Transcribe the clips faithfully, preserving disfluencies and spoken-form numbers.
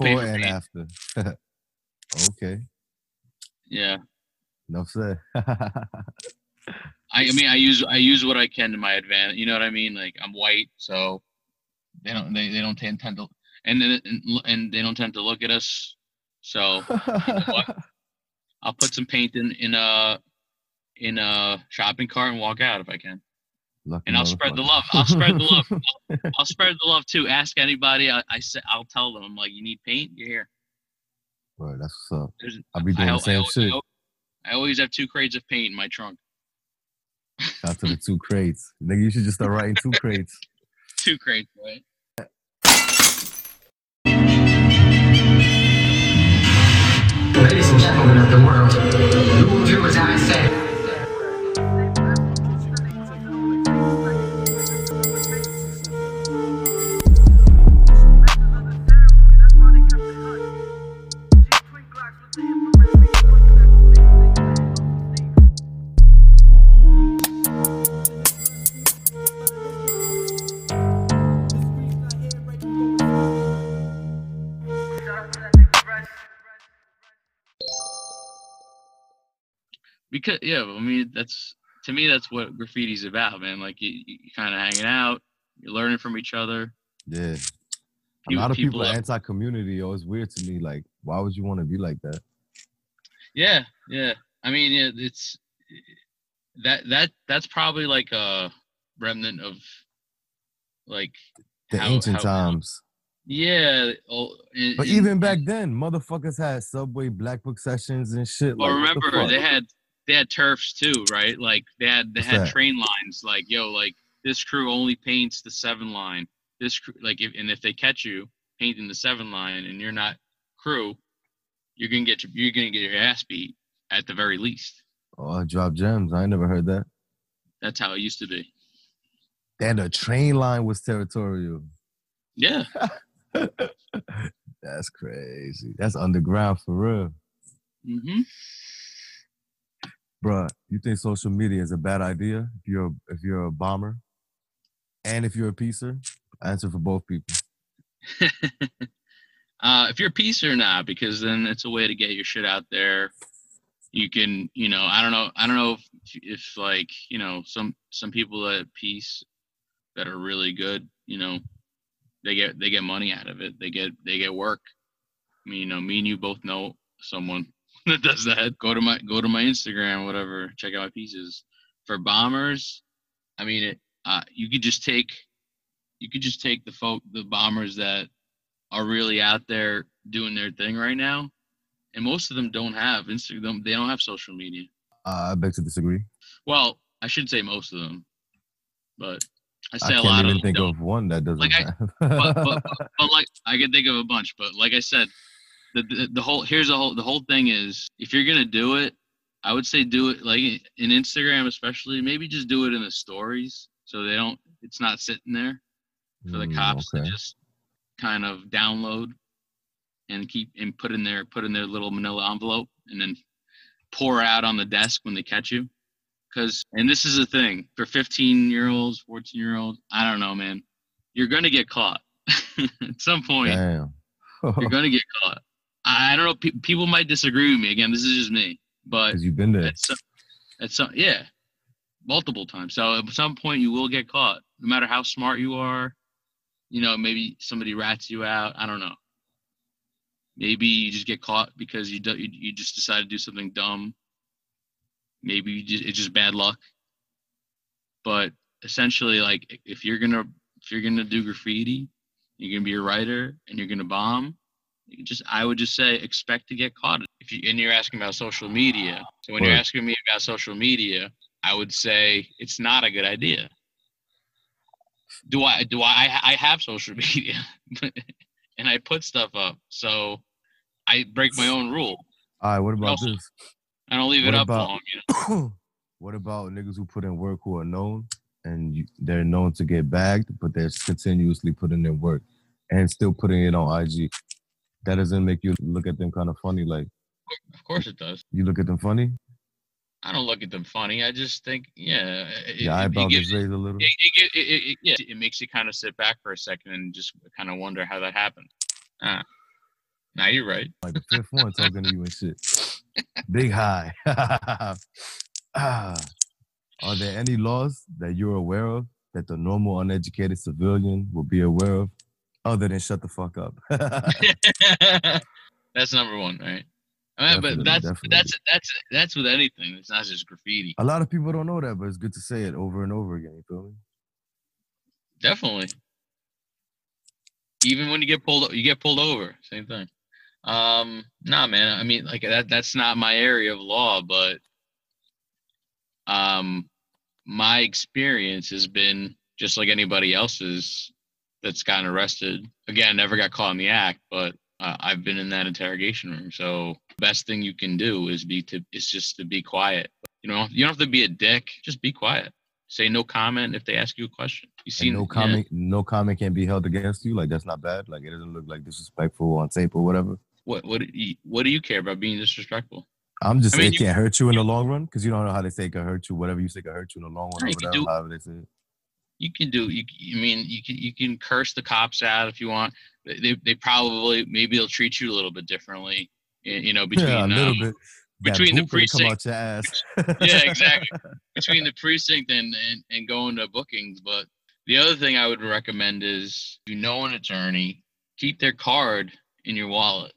before and after. Okay. Yeah. Enough said. I, I mean, I use I use what I can to my advantage. You know what I mean? Like, I'm white, so they don't they, they don't tend to and, and and they don't tend to look at us. So you know what? I'll put some paint in in a in a shopping cart and walk out if I can. Lucky and I'll spread the love. I'll spread the love. I'll, I'll spread the love too. Ask anybody. I, I say, I'll tell them. I'm like, you need paint? You're here. Right, that's what's up. There's, I'll be doing I, the same I, shit. I always, I always have two crates of paint in my trunk. Shout to the two crates, nigga. You should just start writing two crates. Two crates, right? Ladies and gentlemen of the world, you will do as I say. Because, yeah, I mean, that's, to me, that's what graffiti's about, man. Like, you, you're kind of hanging out, you're learning from each other. Yeah. A lot of people are anti-community, or it's weird to me. Like, why would you want to be like that? Yeah, yeah. I mean, it, it's, that, that, that's probably like a remnant of, like, the ancient times. Yeah, oh, it, but it, even back then, motherfuckers had Subway black book sessions and shit. Well, like, remember, the they had they had turfs too, right? Like they had they What's had that? train lines. Like, yo, like this crew only paints the seven line. This crew, like, if, and if they catch you painting the seven line and you're not crew, you're gonna get your, you're gonna get your ass beat at the very least. Oh, I dropped gems. I ain't never heard that. That's how it used to be. And the train line was territorial. Yeah. That's crazy. That's underground for real. Mm-hmm. Bruh, you think social media is a bad idea if you're a, if you're a bomber and if you're a peacer? Answer for both people. uh, if you're a peacer, nah, because then it's a way to get your shit out there. You can, you know, I don't know. I don't know if, if like, you know, some, some people that peace that are really good, you know, They get they get money out of it. They get they get work. I mean, you know, me and you both know someone that does that. Go to my go to my Instagram, whatever. Check out my pieces. For bombers, I mean, it, uh, you could just take you could just take the folk the bombers that are really out there doing their thing right now, and most of them don't have Instagram. They don't have social media. Uh, I beg to disagree. Well, I should say most of them, but. I, say I can't a lot even of think dope. of one that doesn't like I, have. but, but, but, but like I can think of a bunch, but like I said, the, the the whole here's the whole the whole thing is if you're gonna do it, I would say do it like in Instagram especially. Maybe just do it in the stories so they don't. It's not sitting there for the cops mm, okay. to just kind of download and keep and put in their put in their little manila envelope and then pour out on the desk when they catch you. Because, and this is a thing for fifteen year olds, fourteen year olds, I don't know, man, you're going to get caught at some point. Damn. You're going to get caught. I don't know. Pe- people might disagree with me again. This is just me, but 'cause you've been there. At some, at some, yeah, multiple times. So at some point you will get caught no matter how smart you are, you know, maybe somebody rats you out. I don't know. Maybe you just get caught because you do, you, you just decide to do something dumb. Maybe it's just bad luck, but essentially, like if you're gonna if you're gonna do graffiti, you're gonna be a writer and you're gonna bomb. You just I would just say expect to get caught. If you and you're asking about social media, so when right. you're asking me about social media, I would say it's not a good idea. Do I do I I have social media, and I put stuff up, so I break my own rule. All right, what about also, this? I don't leave it what up about, long, you know? What about niggas who put in work who are known and you, they're known to get bagged, but they're continuously putting in work and still putting it on I G? That doesn't make you look at them kind of funny, like... Of course it does. You look at them funny? I don't look at them funny. I just think, yeah... It, Your eyebrow gets raised a little? It, it, it, it, it, yeah. it makes you kind of sit back for a second and just kind of wonder how that happened. Ah. Now you're right. Like the fifth one talking to you and shit. Big high. Ah. Are there any laws that you're aware of that the normal uneducated civilian will be aware of other than shut the fuck up? That's number one, right? I mean, but that's, that's that's that's that's with anything. It's not just graffiti. A lot of people don't know that, but it's good to say it over and over again. You feel me? Definitely. Even when you get pulled, you get pulled over. Same thing. Um, nah, man. I mean, like that. That's not my area of law, but um, my experience has been just like anybody else's that's gotten arrested. Again, never got caught in the act, but uh, I've been in that interrogation room. So the best thing you can do is be to is just to be quiet. You know, you don't have to be a dick. Just be quiet. Say no comment if they ask you a question. You see, no comment, yeah. no comment can be held against you. Like that's not bad. Like it doesn't look like disrespectful on tape or whatever. What what what do you care about being disrespectful? I'm just I saying mean, it you, can't hurt you in you, the long run because you don't know how they say it can hurt you. Whatever you say can hurt you in the long run. You can do, however they say it. You can do. You I mean you can you can curse the cops out if you want. They they probably maybe they'll treat you a little bit differently. You know between yeah, a little um, bit. Between the precinct, come out your ass. Yeah, exactly. Between the precinct and, and, and going to bookings. But the other thing I would recommend is, you know, an attorney, keep their card in your wallet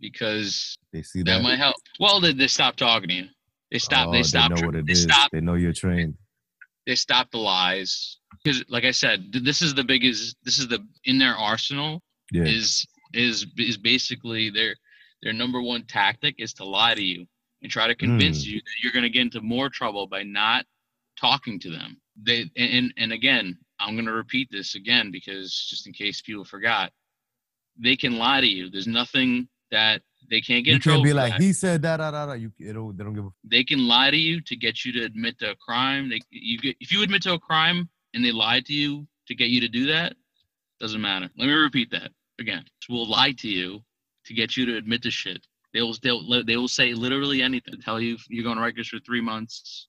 because they see that, that might help. Well, they, they stop talking to you. They stop. Oh, they stop. They know what it they is. Stop, they know you're trained. They stop the lies because, like I said, this is the biggest. This is the in their arsenal. Yeah. Is is is basically their their number one tactic is to lie to you and try to convince mm. you that you're going to get into more trouble by not talking to them. They and and again, I'm going to repeat this again because just in case people forgot, they can lie to you. There's nothing that they can't get in trouble. You can't be like, he said that, da, da, da. You, it'll, they don't give a. They can lie to you to get you to admit to a crime. They you get if you admit to a crime and they lied to you to get you to do that, doesn't matter. Let me repeat that again. We'll lie to you to get you to admit to shit. They will, they'll, they will say literally anything. Tell you you're going to Rikers for three months.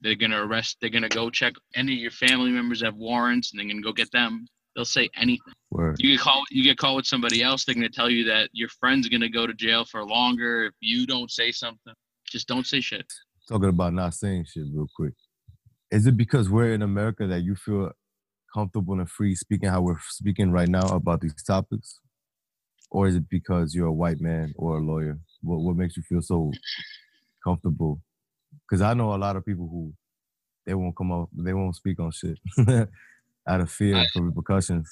They're going to arrest. They're going to go check. Any of your family members have warrants, and they're going to go get them. They'll say anything. Word. You get caught. You get caught with somebody else. They're going to tell you that your friend's going to go to jail for longer if you don't say something. Just don't say shit. Talking about not saying shit real quick. Is it because we're in America that you feel comfortable and free speaking how we're speaking right now about these topics? Or is it because you're a white man or a lawyer? What what makes you feel so comfortable? Because I know a lot of people who they won't come up, they won't speak on shit out of fear I, for repercussions.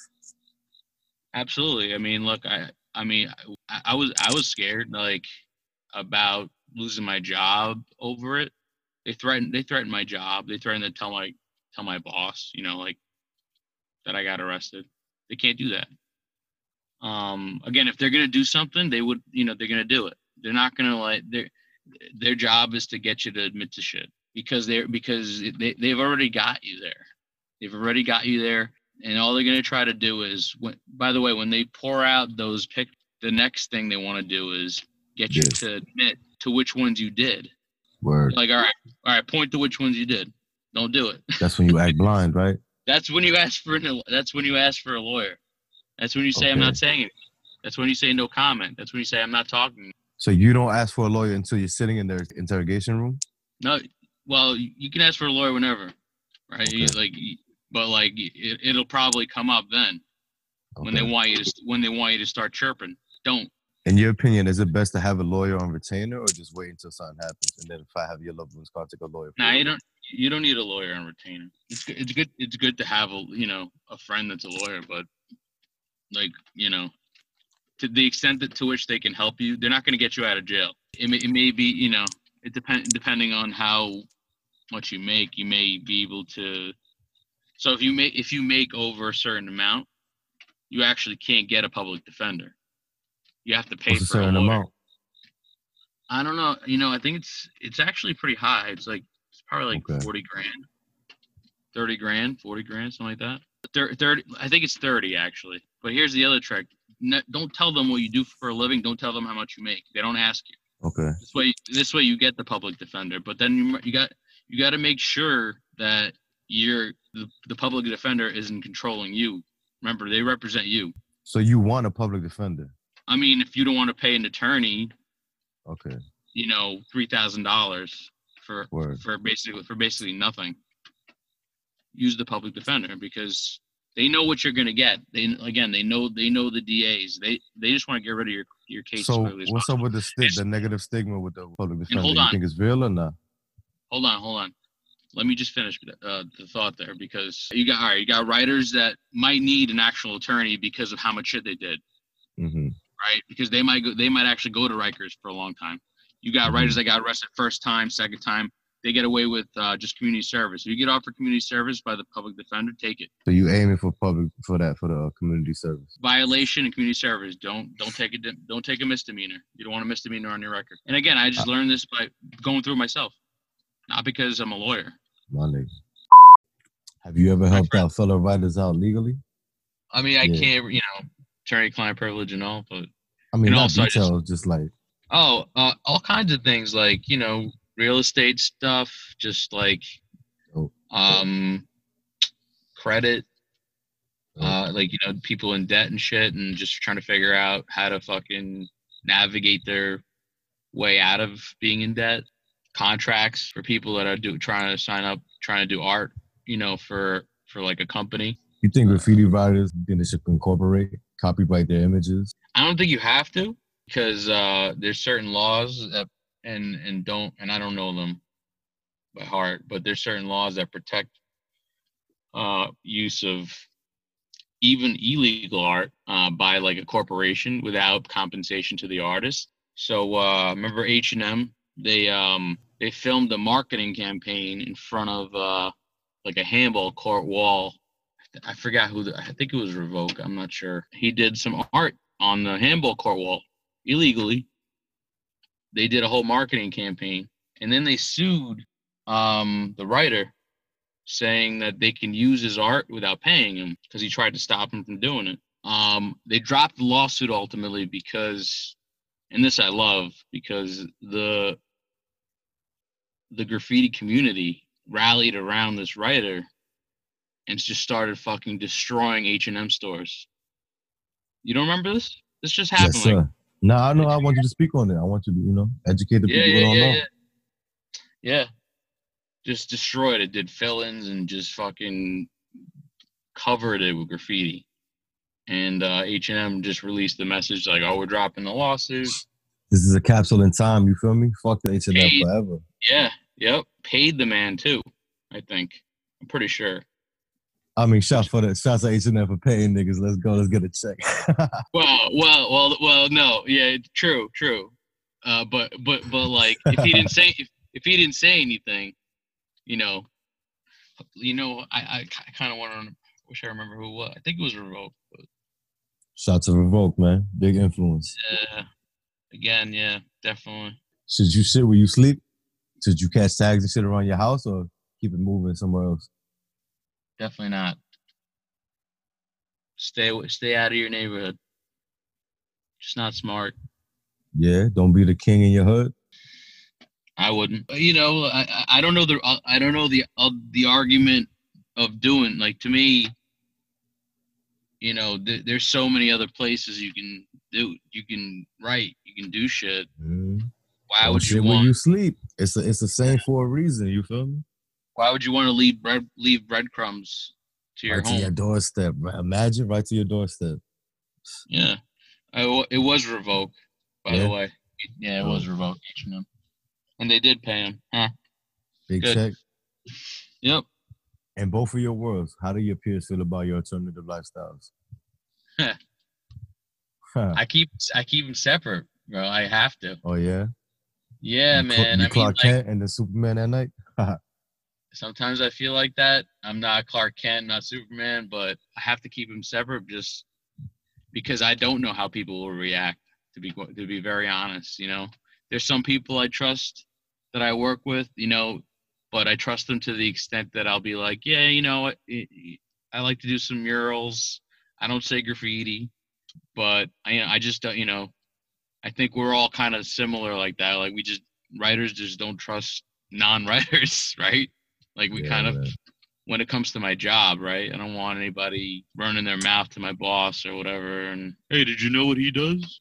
Absolutely. I mean, look, I I mean, I, I was I was scared like about losing my job over it. They threatened they threatened my job. They threatened to tell my tell my boss, you know, like that I got arrested. They can't do that. Um, again, if they're going to do something, they would, you know, they're going to do it. They're not going to like their, their job is to get you to admit to shit because they're, because they, they've already got you there. They've already got you there. And all they're going to try to do is when, by the way, when they pour out those pick, the next thing they want to do is get you yes. to admit to which ones you did. Word. Like, all right, all right, point to which ones you did. Don't do it. That's when you act blind, right? That's when you ask for, an, that's when you ask for a lawyer. That's when you say, okay. I'm not saying it. That's when you say no comment. That's when you say, I'm not talking. So you don't ask for a lawyer until you're sitting in their interrogation room? No. Well, you can ask for a lawyer whenever, right? Okay. You, like, but like it, it'll probably come up then okay. when they want you to, when they want you to start chirping. Don't. In your opinion, is it best to have a lawyer on retainer or just wait until something happens? And then if I have your loved ones, contact a lawyer. No, nah, you don't. You don't need a lawyer on retainer. It's good. It's good. It's good to have a, you know, a friend that's a lawyer, but like, you know, to the extent that to which they can help you, they're not going to get you out of jail. It may, it may be, you know, it depend depending on how much you make, you may be able to. So if you make if you make over a certain amount, you actually can't get a public defender. You have to pay What's for a certain lawyer. amount. I don't know. You know, I think it's it's actually pretty high. It's like it's probably like okay. forty grand, thirty grand, forty grand, something like that. thirty, thirty, I think it's thirty actually. But here's the other trick. No, don't tell them what you do for a living. Don't tell them how much you make. They don't ask you. Okay. This way, this way you get the public defender. But then you you got you got to make sure that you're the, the public defender isn't controlling you. Remember, they represent you. So you want a public defender? I mean, if you don't want to pay an attorney, okay, you know, three thousand dollars for Word. for basically for basically nothing. Use the public defender because they know what you're going to get. They again, they know they know the D As. They they just want to get rid of your your case. So what's possible. up with the sti- the negative stigma with the public defender? You think it's real or not? Hold on, hold on. Let me just finish uh, the thought there because you got all right. You got writers that might need an actual attorney because of how much shit they did, mm-hmm. right? Because they might go, they might actually go to Rikers for a long time. You got mm-hmm. writers that got arrested first time, second time. They get away with uh, just community service. If you get offered community service by the public defender, take it. So you aiming for public for that for the community service violation and community service. Don't don't take it. Don't take a misdemeanor. You don't want a misdemeanor on your record. And again, I just I- learned this by going through it myself, not because I'm a lawyer. My nigga. Have you ever helped out fellow writers out legally? I mean, I yeah. can't, you know, attorney-client privilege and all, but... I mean, not also details, just, just like... Oh, uh, all kinds of things, like, you know, real estate stuff, just like oh. um, credit, oh. uh, like, you know, people in debt and shit, and just trying to figure out how to fucking navigate their way out of being in debt. Contracts for people that are do, trying to sign up, trying to do art, you know, for, for like a company. You think graffiti writers, you think they should incorporate, copyright their images? I don't think you have to because uh, there's certain laws that, and, and don't, and I don't know them by heart, but there's certain laws that protect uh, use of even illegal art uh, by like a corporation without compensation to the artist. So uh, remember H and M? They um they filmed a marketing campaign in front of uh like a handball court wall. I forgot who the, I think it was Revok. I'm not sure. He did some art on the handball court wall illegally. They did a whole marketing campaign and then they sued um the writer, saying that they can use his art without paying him because he tried to stop him from doing it. Um, they dropped the lawsuit ultimately because. And this I love because the the graffiti community rallied around this writer and just started fucking destroying H and M stores. You don't remember this? This just happened. Yes, like, no, I know. I want you to speak on it. I want you to, you know, educate the yeah, people yeah, who don't yeah, know. Yeah. yeah, just destroyed it. Did fill-ins and just fucking covered it with graffiti. And uh, H and M just released the message like, oh, we're dropping the lawsuit. This is a capsule in time, you feel me? Fuck the H and M Paid, forever. Yeah, yep. Paid the man, too, I think. I'm pretty sure. I mean, shout for the, shout to H and M for paying niggas. Let's go. Let's get a check. well, well, well, well, no. Yeah, true, true. Uh, but, but, but, like, if he didn't say if, if he didn't say anything, you know, you know, I, I kind of want to wish I remember who it was. I think it was Revok. Shout to Revok, man. Big influence. Yeah. Again, yeah, definitely. Should you sit where you sleep? Should you catch tags and shit around your house or keep it moving somewhere else? Definitely not. Stay stay out of your neighborhood. Just not smart. Yeah, don't be the king in your hood. I wouldn't. You know, I I don't know the I don't know the uh, the argument of doing like to me. You know, th- there's so many other places you can do. You can write. You can do shit. Mm-hmm. Why would you want? Where you sleep. It's a, it's the same for a reason. You feel me? Why would you want to leave bread leave breadcrumbs to your right home? To your doorstep. Imagine right to your doorstep. Yeah, I, it was Revok, by yeah. the way. Yeah, it oh. was Revok. H and M, and they did pay him. Huh? Big Good. check. Yep. In both of your worlds, how do your peers feel about your alternative lifestyles? Huh. Huh. I keep I keep them separate, bro. I have to. Oh yeah. Yeah, you man. Cl- you I Clark mean, Kent like, and the Superman at night. Sometimes I feel like that. I'm not Clark Kent, not Superman, but I have to keep them separate just because I don't know how people will react. To be to be very honest, you know, there's some people I trust that I work with, you know. But I trust them to the extent that I'll be like, yeah, you know, it, it, I like to do some murals. I don't say graffiti, but I, you know, I just don't, you know, I think we're all kind of similar like that. Like we just, writers just don't trust non-writers, right? Like we yeah, kind of, man. When it comes to my job, right? I don't want anybody running their mouth to my boss or whatever. And hey, did you know what he does?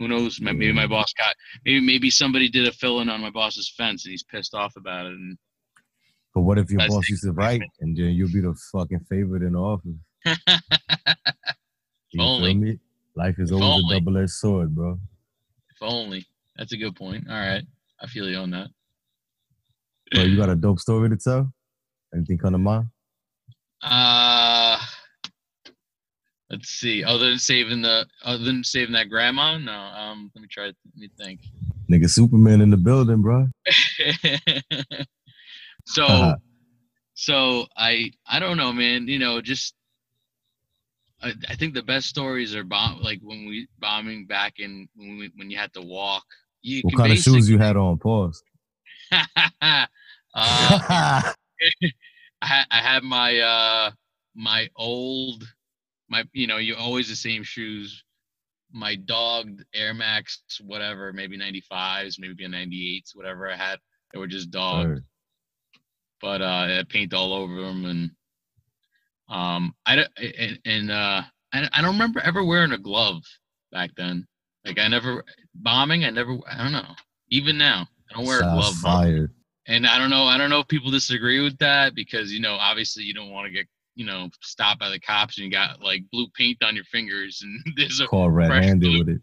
Who knows? Maybe my boss got maybe maybe somebody did a fill in on my boss's fence and he's pissed off about it. And but what if your boss used to write and then you'll be the fucking favorite in the office? You only. Feel me? Life is if always only. A double-edged sword, bro. If only. That's a good point. All right. I feel you on that. Bro, you got a dope story to tell? Anything come to mind? Uh, let's see. Other than saving the, other than saving that grandma? No. Um, let me try. Let me think. Nigga, Superman in the building, bro. so, uh-huh. so I, I don't know, man. You know, just. I, I think the best stories are bomb, like when we bombing back in when we, when you had to walk. You what kind of shoes you had on? Pause. uh, I, I had my uh, my old my you know you always the same shoes. My dogged Air Max, whatever, maybe ninety-fives, maybe ninety-eights, whatever I had. They were just dogged, right. but uh, paint all over them and. Um, I don't, and, and, uh, I, I don't remember ever wearing a glove back then. Like I never bombing. I never, I don't know. Even now, I don't wear Sounds a glove. Fired. And I don't know. I don't know if people disagree with that because, you know, obviously you don't want to get, you know, stopped by the cops and you got like blue paint on your fingers and there's a call red-handed with it.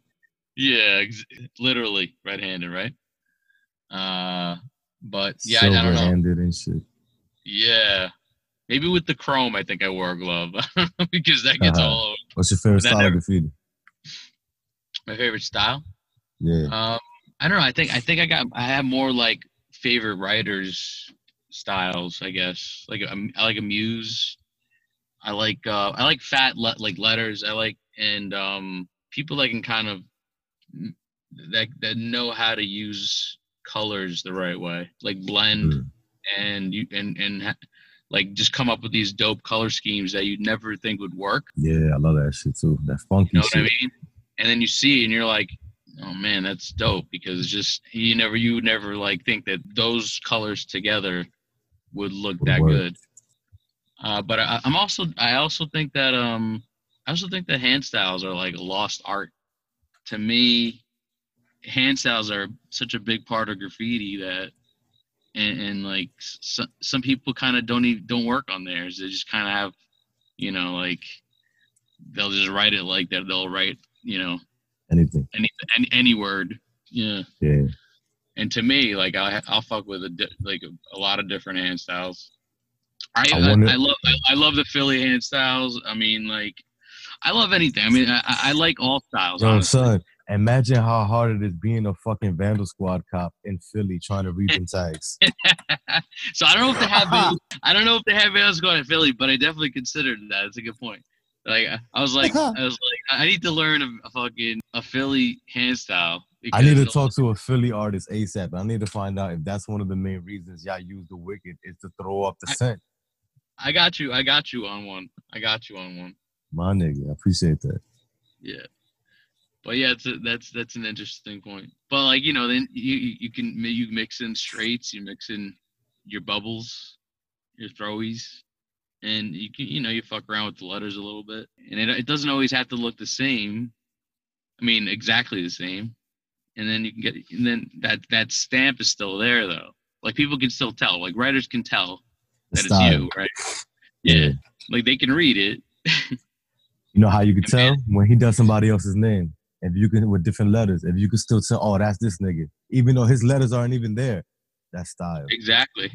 Yeah. Ex- literally red-handed. Right. Uh, but yeah, I, I don't know. Silver-handed and shit. Yeah. Maybe with the chrome, I think I wore a glove because that gets uh-huh. all over. What's your favorite style never... of graffiti? My favorite style? Yeah. Um, I don't know. I think I think I got I have more like favorite writers styles, I guess. Like um, I like a muse. I like uh, I like fat le- like letters. I like and um, people that can kind of that that know how to use colors the right way, like blend mm. and you and and. Ha- Like, just come up with these dope color schemes that you'd never think would work. Yeah, I love that shit, too. That funky shit. You know what shit. I mean? And then you see it and you're like, oh, man, that's dope. Because it's just, you never, you would never, like, think that those colors together would look would that work. Good. Uh, but I, I'm also, I also think that, um, I also think that hand styles are, like, lost art. To me, hand styles are such a big part of graffiti that, And, and like so, some people kind of don't even don't work on theirs. They just kind of have, you know, like they'll just write it like that. They'll write, you know, anything, any any, any word. Yeah. Yeah. And to me, like I I'll fuck with a di- like a, a lot of different hand styles. I I, wonder- I, I love I, I love the Philly hand styles. I mean, like I love anything. I mean, I, I like all styles. Yo, son, imagine how hard it is being a fucking Vandal Squad cop in Philly trying to read them tags. So I don't know if they have Vandal, I don't know if they have Vandal Squad in Philly, but I definitely considered that. That's a good point. Like I was like, I was like, I need to learn a, a fucking a Philly hand style. I need to talk to a Philly artist ASAP. I need to find out if that's one of the main reasons y'all use the wicked is to throw up the I, scent. I got you. I got you on one. I got you on one. My nigga, I appreciate that. Yeah. But yeah, it's a, that's that's an interesting point. But like you know, then you you can you mix in straights, you mix in your bubbles, your throwies, and you can you know you fuck around with the letters a little bit, and it it doesn't always have to look the same. I mean, exactly the same. And then you can get and then that that stamp is still there though. Like people can still tell. Like writers can tell that it's you, right? Yeah, like they can read it. You know how you can tell when he does somebody else's name. If you can, with different letters, if you can still tell, oh, that's this nigga, even though his letters aren't even there, that's style. Exactly.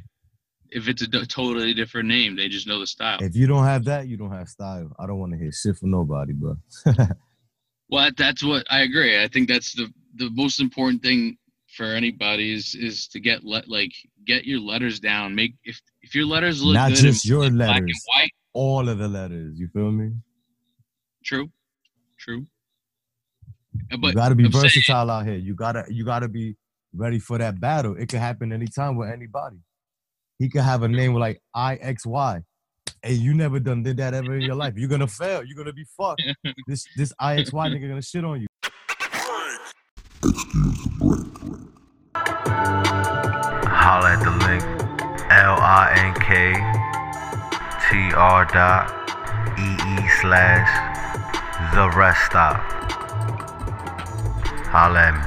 If it's a d- totally different name, they just know the style. If you don't have that, you don't have style. I don't want to hear shit from nobody, bro. Well, that's what I agree. I think that's the, the most important thing for anybody is is to get let like get your letters down. Make if if your letters look not good just and, your like, letters, black and white, all of the letters. You feel me? True. True. But you gotta be I'm versatile saying, out here. You gotta you gotta be ready for that battle. It could happen anytime with anybody. He could have a name with like I X Y, and you never done did that ever in your life. You're gonna fail. You're gonna be fucked. This this I X Y nigga gonna shit on you. Excuse the break. Holla at the link. L I N K T R dot E E slash the rest stop. Harlem.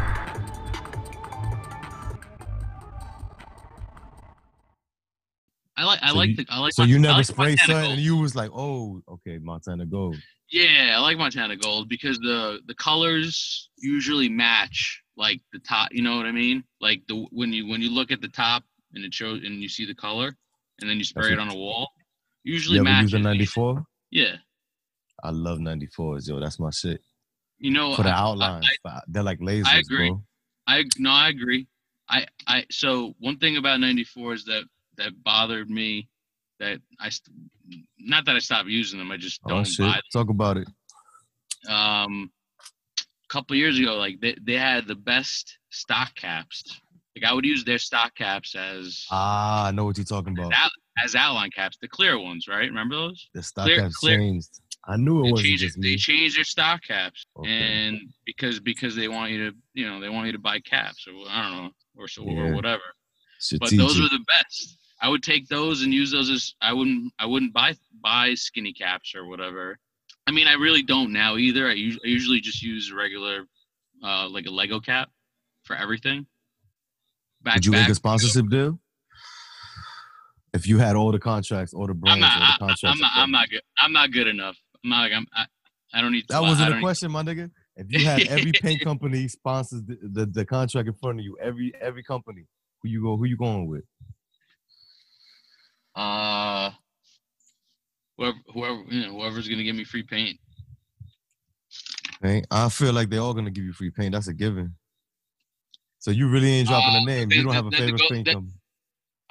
I like, I so like, you, the, I like. So Montana, you never like spray sun, Gold. And you was like, oh, okay, Montana Gold. Yeah, I like Montana Gold because the the colors usually match, like the top. You know what I mean? Like the when you when you look at the top and it shows and you see the color, and then you spray That's it on a wall. Usually matches. You ever use a ninety-four? Yeah. I love ninety-fours, yo. That's my shit. You know, for the I, outlines, I, I, they're like lasers. I agree. Bro. I no, I agree. I I so one thing about ninety-fours that. That bothered me. That I, not that I stopped using them. I just don't oh, shit. buy them. Talk about it. Um, a couple years ago, like they, they had the best stock caps. Like I would use their stock caps as ah, I know what you're talking about. As, out, as outline caps, the clear ones, right? Remember those? The stock clear, caps clear. changed. I knew it they wasn't changed, just me. They changed their stock caps, okay. and because because they want you to, you know, they want you to buy caps, or I don't know, or so yeah. or whatever. Strategic. But those were the best. I would take those and use those as I wouldn't I wouldn't buy buy skinny caps or whatever. I mean, I really don't now either. I, us, I usually just use regular, uh, like a Lego cap for everything. Back, Would you back, make a sponsorship deal? If you had all the contracts, all the brands, I'm not, all the contracts. I, I'm, not, I'm not good. I'm not good enough. I'm not. Like, I'm, I, I don't need. To, that wasn't a question, my nigga. If you had every paint company sponsors the, the the contract in front of you, every every company, who you go, who you going with? Uh, whoever, whoever, you know, whoever's gonna give me free paint. Paint. I feel like they're all gonna give you free paint. That's a given. So you really ain't dropping uh, a name. They, you don't they, have a favorite go, paint that, company.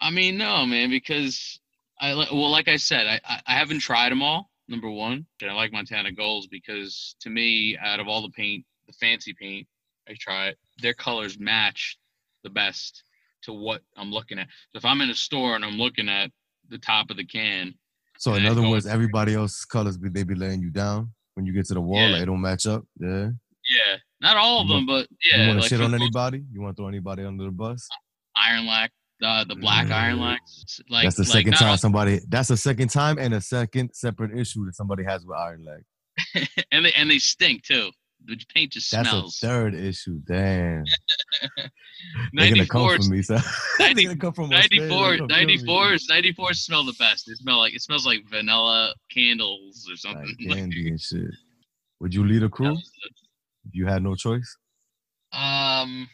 I mean, no, man, because I well, like I said, I, I I haven't tried them all. Number one, and I like Montana Golds because to me, out of all the paint, the fancy paint, I try it. Their colors match the best to what I'm looking at. So if I'm in a store and I'm looking at the top of the can. So in other words, everybody else's colors be they be laying you down when you get to the wall. Yeah. Like, it don't match up. Yeah. Yeah. Not all of them, but yeah. You want to like, shit on anybody? You want to throw anybody under the bus? Ironlak, uh, the black mm-hmm. Ironlaks. Like that's the like, second time all- somebody. That's the second time and a second separate issue that somebody has with Ironlak. and they and they stink too. The paint just that's smells. That's a third issue. Damn. They're going to come from me. So. They're going to come from ninety-fours. ninety-fours. ninety-fours smell the best. They smell like, it smells like vanilla candles or something. Like candy and shit. Would you lead a crew if you had no choice? Um,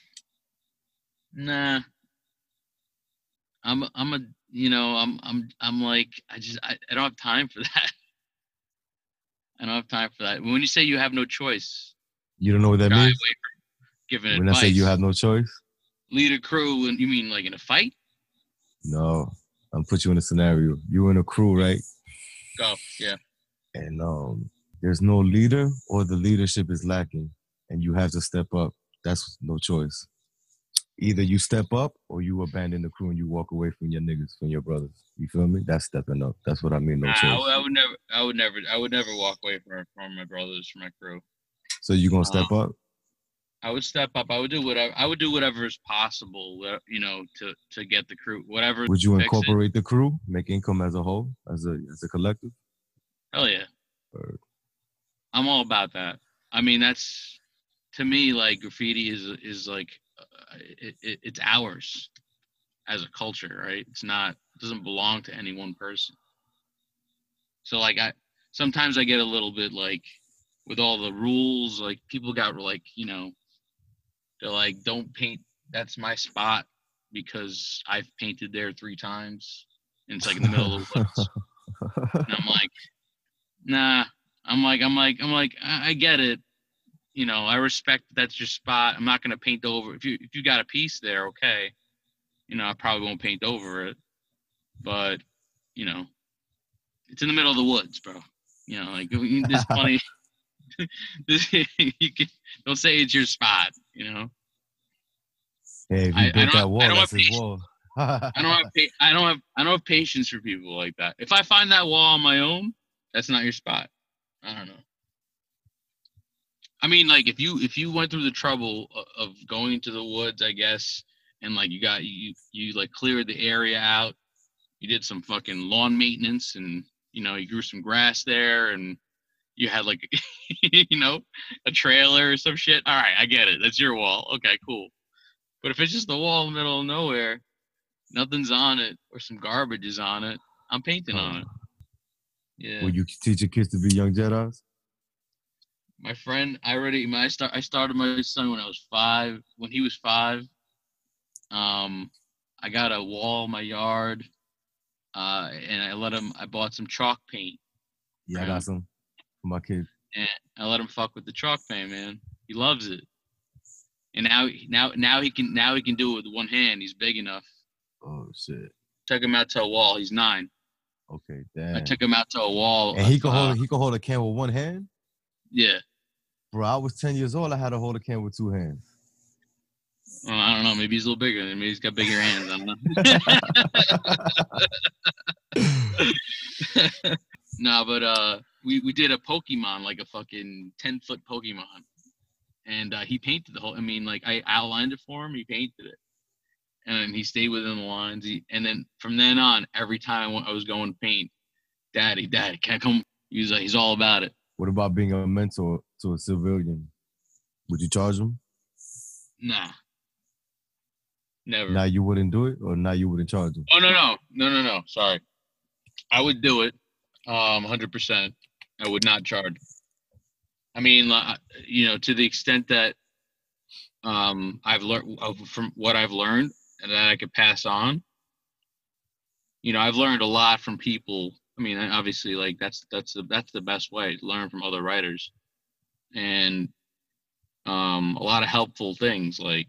nah. I'm, I'm a, you know, I'm, I'm, I'm like, I just, I, I don't have time for that. I don't have time for that. When you say you have no choice. You don't know what that means? Giving when advice. I say you have no choice? Lead a crew, and you mean like in a fight? No. I'm put you in a scenario. You're in a crew, right? Go, yeah. And um, there's no leader or the leadership is lacking, and you have to step up. That's no choice. Either you step up or you abandon the crew and you walk away from your niggas, from your brothers. You feel me? That's stepping up. That's what I mean. No nah, choice. I, I would never, I would never, I would never walk away from, from my brothers, from my crew. So you gonna step um, up? I would step up. I would do whatever. I would do whatever is possible. You know, to, to get the crew. Whatever. Would you incorporate it. the crew? Make income as a whole, as a as a collective? Hell yeah. Or... I'm all about that. I mean, that's to me like graffiti is is like. It, it, it's ours as a culture, right? It's not, it doesn't belong to any one person. So like I, sometimes I get a little bit like with all the rules, like people got like, you know, they're like, don't paint. That's my spot because I've painted there three times and it's like in the middle of the woods. And I'm like, nah, I'm like, I'm like, I'm like, I, I get it. You know, I respect that's your spot. I'm not going to paint over. If you if you got a piece there, okay. You know, I probably won't paint over it. But, you know, it's in the middle of the woods, bro. You know, like, there's plenty. you can, don't say it's your spot, you know. Hey, if you I, built I that wall, that's his wall. I don't have I don't have I don't have patience for people like that. If I find that wall on my own, that's not your spot. I don't know. I mean, like if you if you went through the trouble of going into the woods, I guess, and like you got you you like cleared the area out, you did some fucking lawn maintenance, and you know you grew some grass there, and you had like, you know, a trailer or some shit. All right, I get it. That's your wall. Okay, cool. But if it's just the wall in the middle of nowhere, nothing's on it, or some garbage is on it, I'm painting on it. Yeah. Will you teach your kids to be young Jedis? My friend, I already, my, I, start, I started my son when I was five. When he was five, um, I got a wall in my yard, uh, and I let him, I bought some chalk paint. Yeah, right? I got some for my kid. And I let him fuck with the chalk paint, man. He loves it. And now, now, now he can, now he can do it with one hand. He's big enough. Oh shit! Took him out to a wall. He's nine. Okay, damn. I took him out to a wall. And he uh, can hold, he can hold a can with one hand. Yeah. Bro, I was ten years old. I had to hold a can with two hands. Well, I don't know. Maybe he's a little bigger. Maybe he's got bigger hands. I don't know. Nah, but uh, we we did a Pokemon, like a fucking ten foot Pokemon, and uh, he painted the whole. I mean, like I outlined it for him. He painted it. And he stayed within the lines. He, and then from then on, every time I was going to paint, Daddy, Daddy, can I come? He was like, he's all about it. What about being a mentor to a civilian? Would you charge him? Nah. Never. Now you wouldn't do it, or now you wouldn't charge him? Oh, no, no. No, no, no. Sorry. I would do it um, one hundred percent. I would not charge. I mean, you know, to the extent that um, I've learned from what I've learned, and that I could pass on. You know, I've learned a lot from people. I mean, obviously, like that's that's the that's the best way to learn from other writers, and um, a lot of helpful things like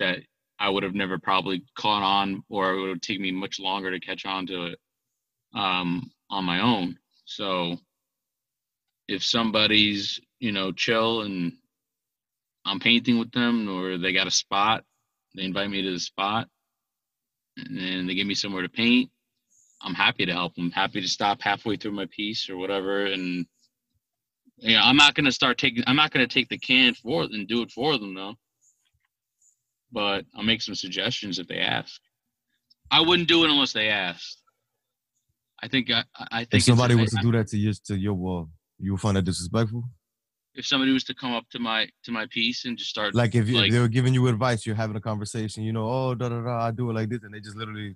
that I would have never probably caught on, or it would have taken me much longer to catch on to it um, on my own. So, if somebody's you know chill and I'm painting with them, or they got a spot. They invite me to the spot, and then they give me somewhere to paint. I'm happy to help them. Happy to stop halfway through my piece or whatever. And you know, I'm not gonna start taking. I'm not gonna take the can for and do it for them though. But I'll make some suggestions if they ask. I wouldn't do it unless they asked. I think. I, I think if somebody was to do that to your to your wall, you would find that disrespectful. If somebody was to come up to my to my piece and just start like if, you, like if they were giving you advice, you're having a conversation, you know, oh da da da, I do it like this, and they just literally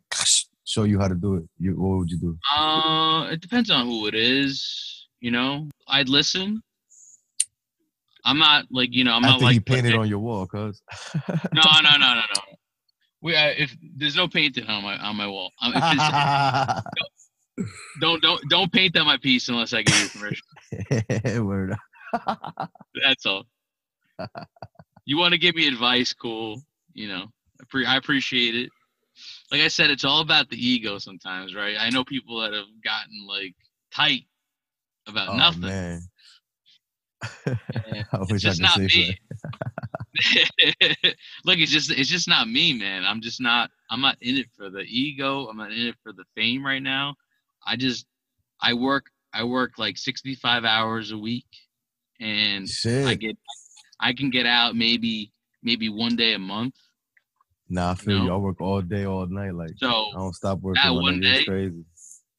show you how to do it. You, what would you do? Uh, it depends on who it is, you know. I'd listen. I'm not like you know. I'm After not like he painted like, on your wall, cuz. no, no, no, no, no. We uh, if there's no painting on my on my wall. Um, if it's, don't, don't don't don't paint on my piece unless I give you permission. Word up. That's all. You want to give me advice, cool. You know, I, pre- I appreciate it. Like I said, it's all about the ego sometimes, right? I know people that have gotten like tight about oh, nothing. Man. I wish it's just I could not me. Look, it's just it's just not me, man. I'm just not. I'm not in it for the ego. I'm not in it for the fame right now. I just I work I work like sixty-five hours a week. And Shit. I get, I can get out maybe, maybe one day a month. Nah, I feel you. Know? you. I work all day, all night. Like, so I don't stop working. That one day, it's crazy.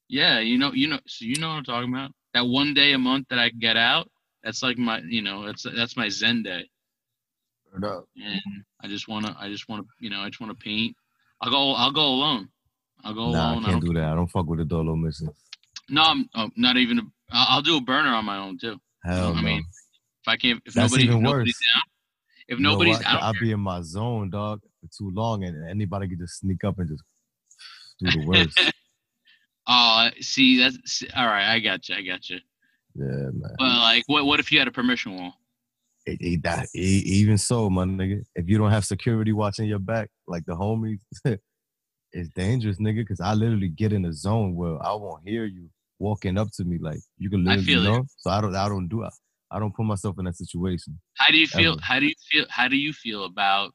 Yeah, you know, you know, so you know what I'm talking about. That one day a month that I can get out, that's like my, you know, that's that's my Zen day. Right up. And I just wanna, I just wanna, you know, I just wanna paint. I'll go, I'll go alone. I'll go nah, alone. I can't I do that. I don't fuck with the Dolo missing. No, I'm oh, not even. A, I'll do a burner on my own too. Hell no. I mean, if I can't, if That's nobody, even if nobody's worse. down, if you nobody's out, I'll be in my zone, dog, for too long, and anybody could just sneak up and just do the worst. Oh, see, that's see, all right. I got you. I got you. Yeah, man. But like, what, what if you had a permission wall? It, it, that, it, even so, my nigga, if you don't have security watching your back, like the homies, it's dangerous, nigga. Because I literally get in a zone where I won't hear you walking up to me. Like you can literally, you know. It. So I don't. I don't do it. I don't put myself in that situation. How do you feel? Ever. How do you feel? How do you feel about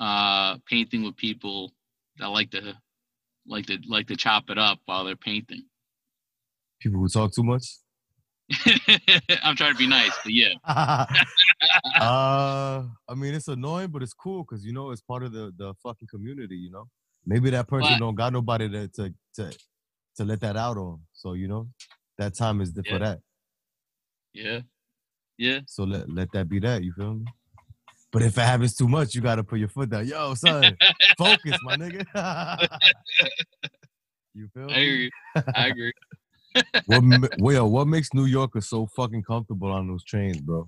uh, painting with people that like to, like to, like to chop it up while they're painting? People who talk too much. I'm trying to be nice, but yeah. uh, I mean, it's annoying, but it's cool because you know it's part of the, the fucking community. You know, maybe that person but, don't got nobody to to to, to let that out on. So you know, that time is yeah. for that. Yeah. Yeah. So let let that be that, you feel me? But if it happens too much, you gotta put your foot down. Yo, son, focus, my nigga. You feel me? I agree. I agree. what, well, what makes New Yorkers so fucking comfortable on those trains, bro?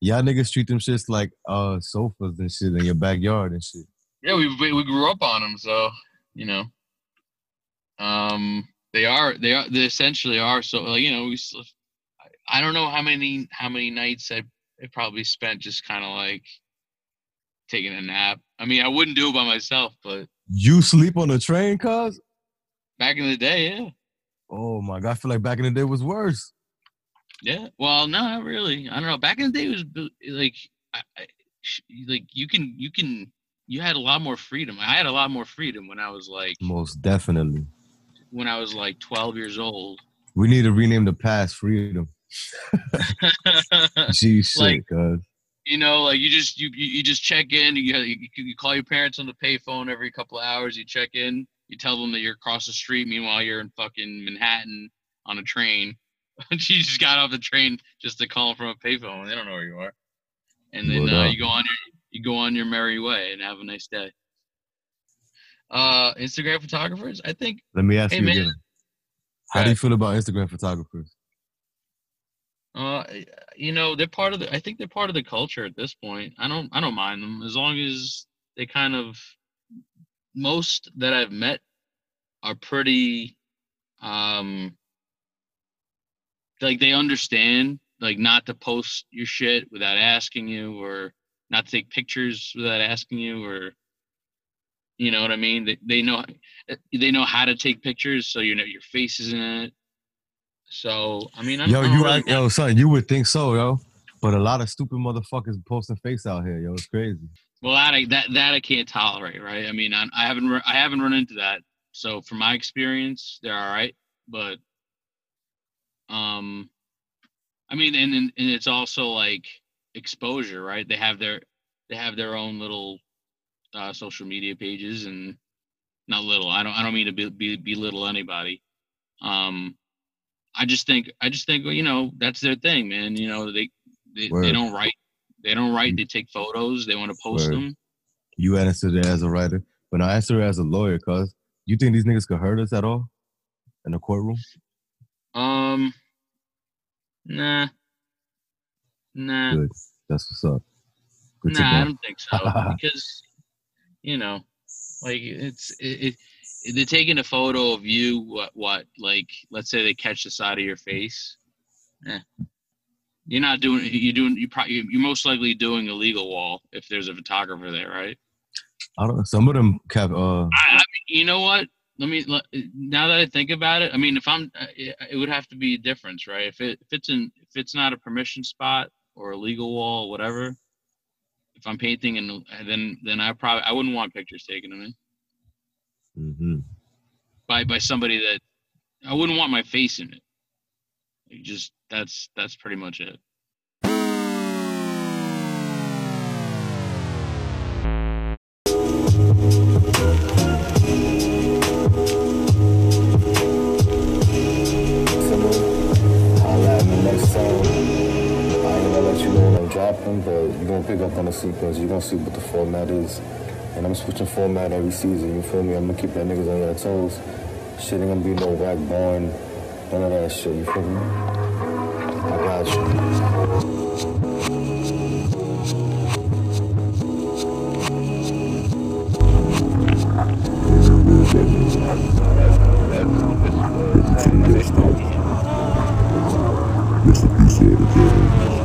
Y'all niggas treat them shits like uh, sofas and shit in your backyard and shit. Yeah, we we grew up on them, so you know, um, they are they are they essentially are so like, you know we. I don't know how many how many nights I, I probably spent just kind of like taking a nap. I mean, I wouldn't do it by myself, but you sleep on the train, cuz? Back in the day, yeah. Oh my god, I feel like back in the day was worse. Yeah, well, no, not really. I don't know. Back in the day, it was like, I, I, like you can, you can, you had a lot more freedom. I had a lot more freedom when I was like, most definitely, when I was like twelve years old. We need to rename the past freedom. Geez, like, shit, God. You know, like you just you you, you just check in. You, you you call your parents on the payphone every couple of hours. You check in. You tell them that you're across the street. Meanwhile, you're in fucking Manhattan on a train. She just got off the train just to call from a payphone. They don't know where you are. And then uh, you go on your you go on your merry way and have a nice day. Uh, Instagram photographers, I think. Let me ask hey, you man, again. How do you feel about Instagram photographers? Uh, you know, they're part of the. I think they're part of the culture at this point. I don't. I don't mind them as long as they kind of. Most that I've met are pretty. Um, Like, they understand, like, not to post your shit without asking you, or not to take pictures without asking you, or, you know what I mean? They, they know they know how to take pictures, so you know your face is in it. So, I mean, I'm yo, you like, yo, son, you would think so, yo. But a lot of stupid motherfuckers posting face out here, yo. It's crazy. Well, I, that that I can't tolerate, right? I mean, I, I haven't I haven't run into that. So, from my experience, they're all right, but. Um, I mean, and, and and it's also like exposure, right? They have their they have their own little uh, social media pages, and not little. I don't I don't mean to be, be, belittle anybody. Um, I just think I just think well, you know, that's their thing, man. You know, they they, they don't write they don't write. They take photos. They want to post Word. them. You answered it as a writer, but I answer it as a lawyer, cause you think these niggas could hurt us at all in the courtroom? Um, nah, nah. Good. That's what's up. Good nah, I don't think so because you know, like it's it, it. They're taking a photo of you. What? What? Like, let's say they catch the side of your face. Eh. You're not doing. You're doing. You probably. You're most likely doing a legal wall if there's a photographer there, right? I don't. Some of them have. Uh... I, I mean, you know what? Let me, now that I think about it, I mean, if I'm, it would have to be a difference, right? If it, if it's in, if it's not a permission spot or a legal wall, or whatever, if I'm painting and then, then I probably, I wouldn't want pictures taken of me mm-hmm. by, by somebody that I wouldn't want my face in it. It just, that's, that's pretty much it. Dropping, but you're gonna pick up on the sequence. You're gonna see what the format is, and I'm switching format every season. You feel me? I'm gonna keep that niggas on their toes. Shit ain't gonna be no whack barn, none of that shit. You feel me? I got you. This is the piece of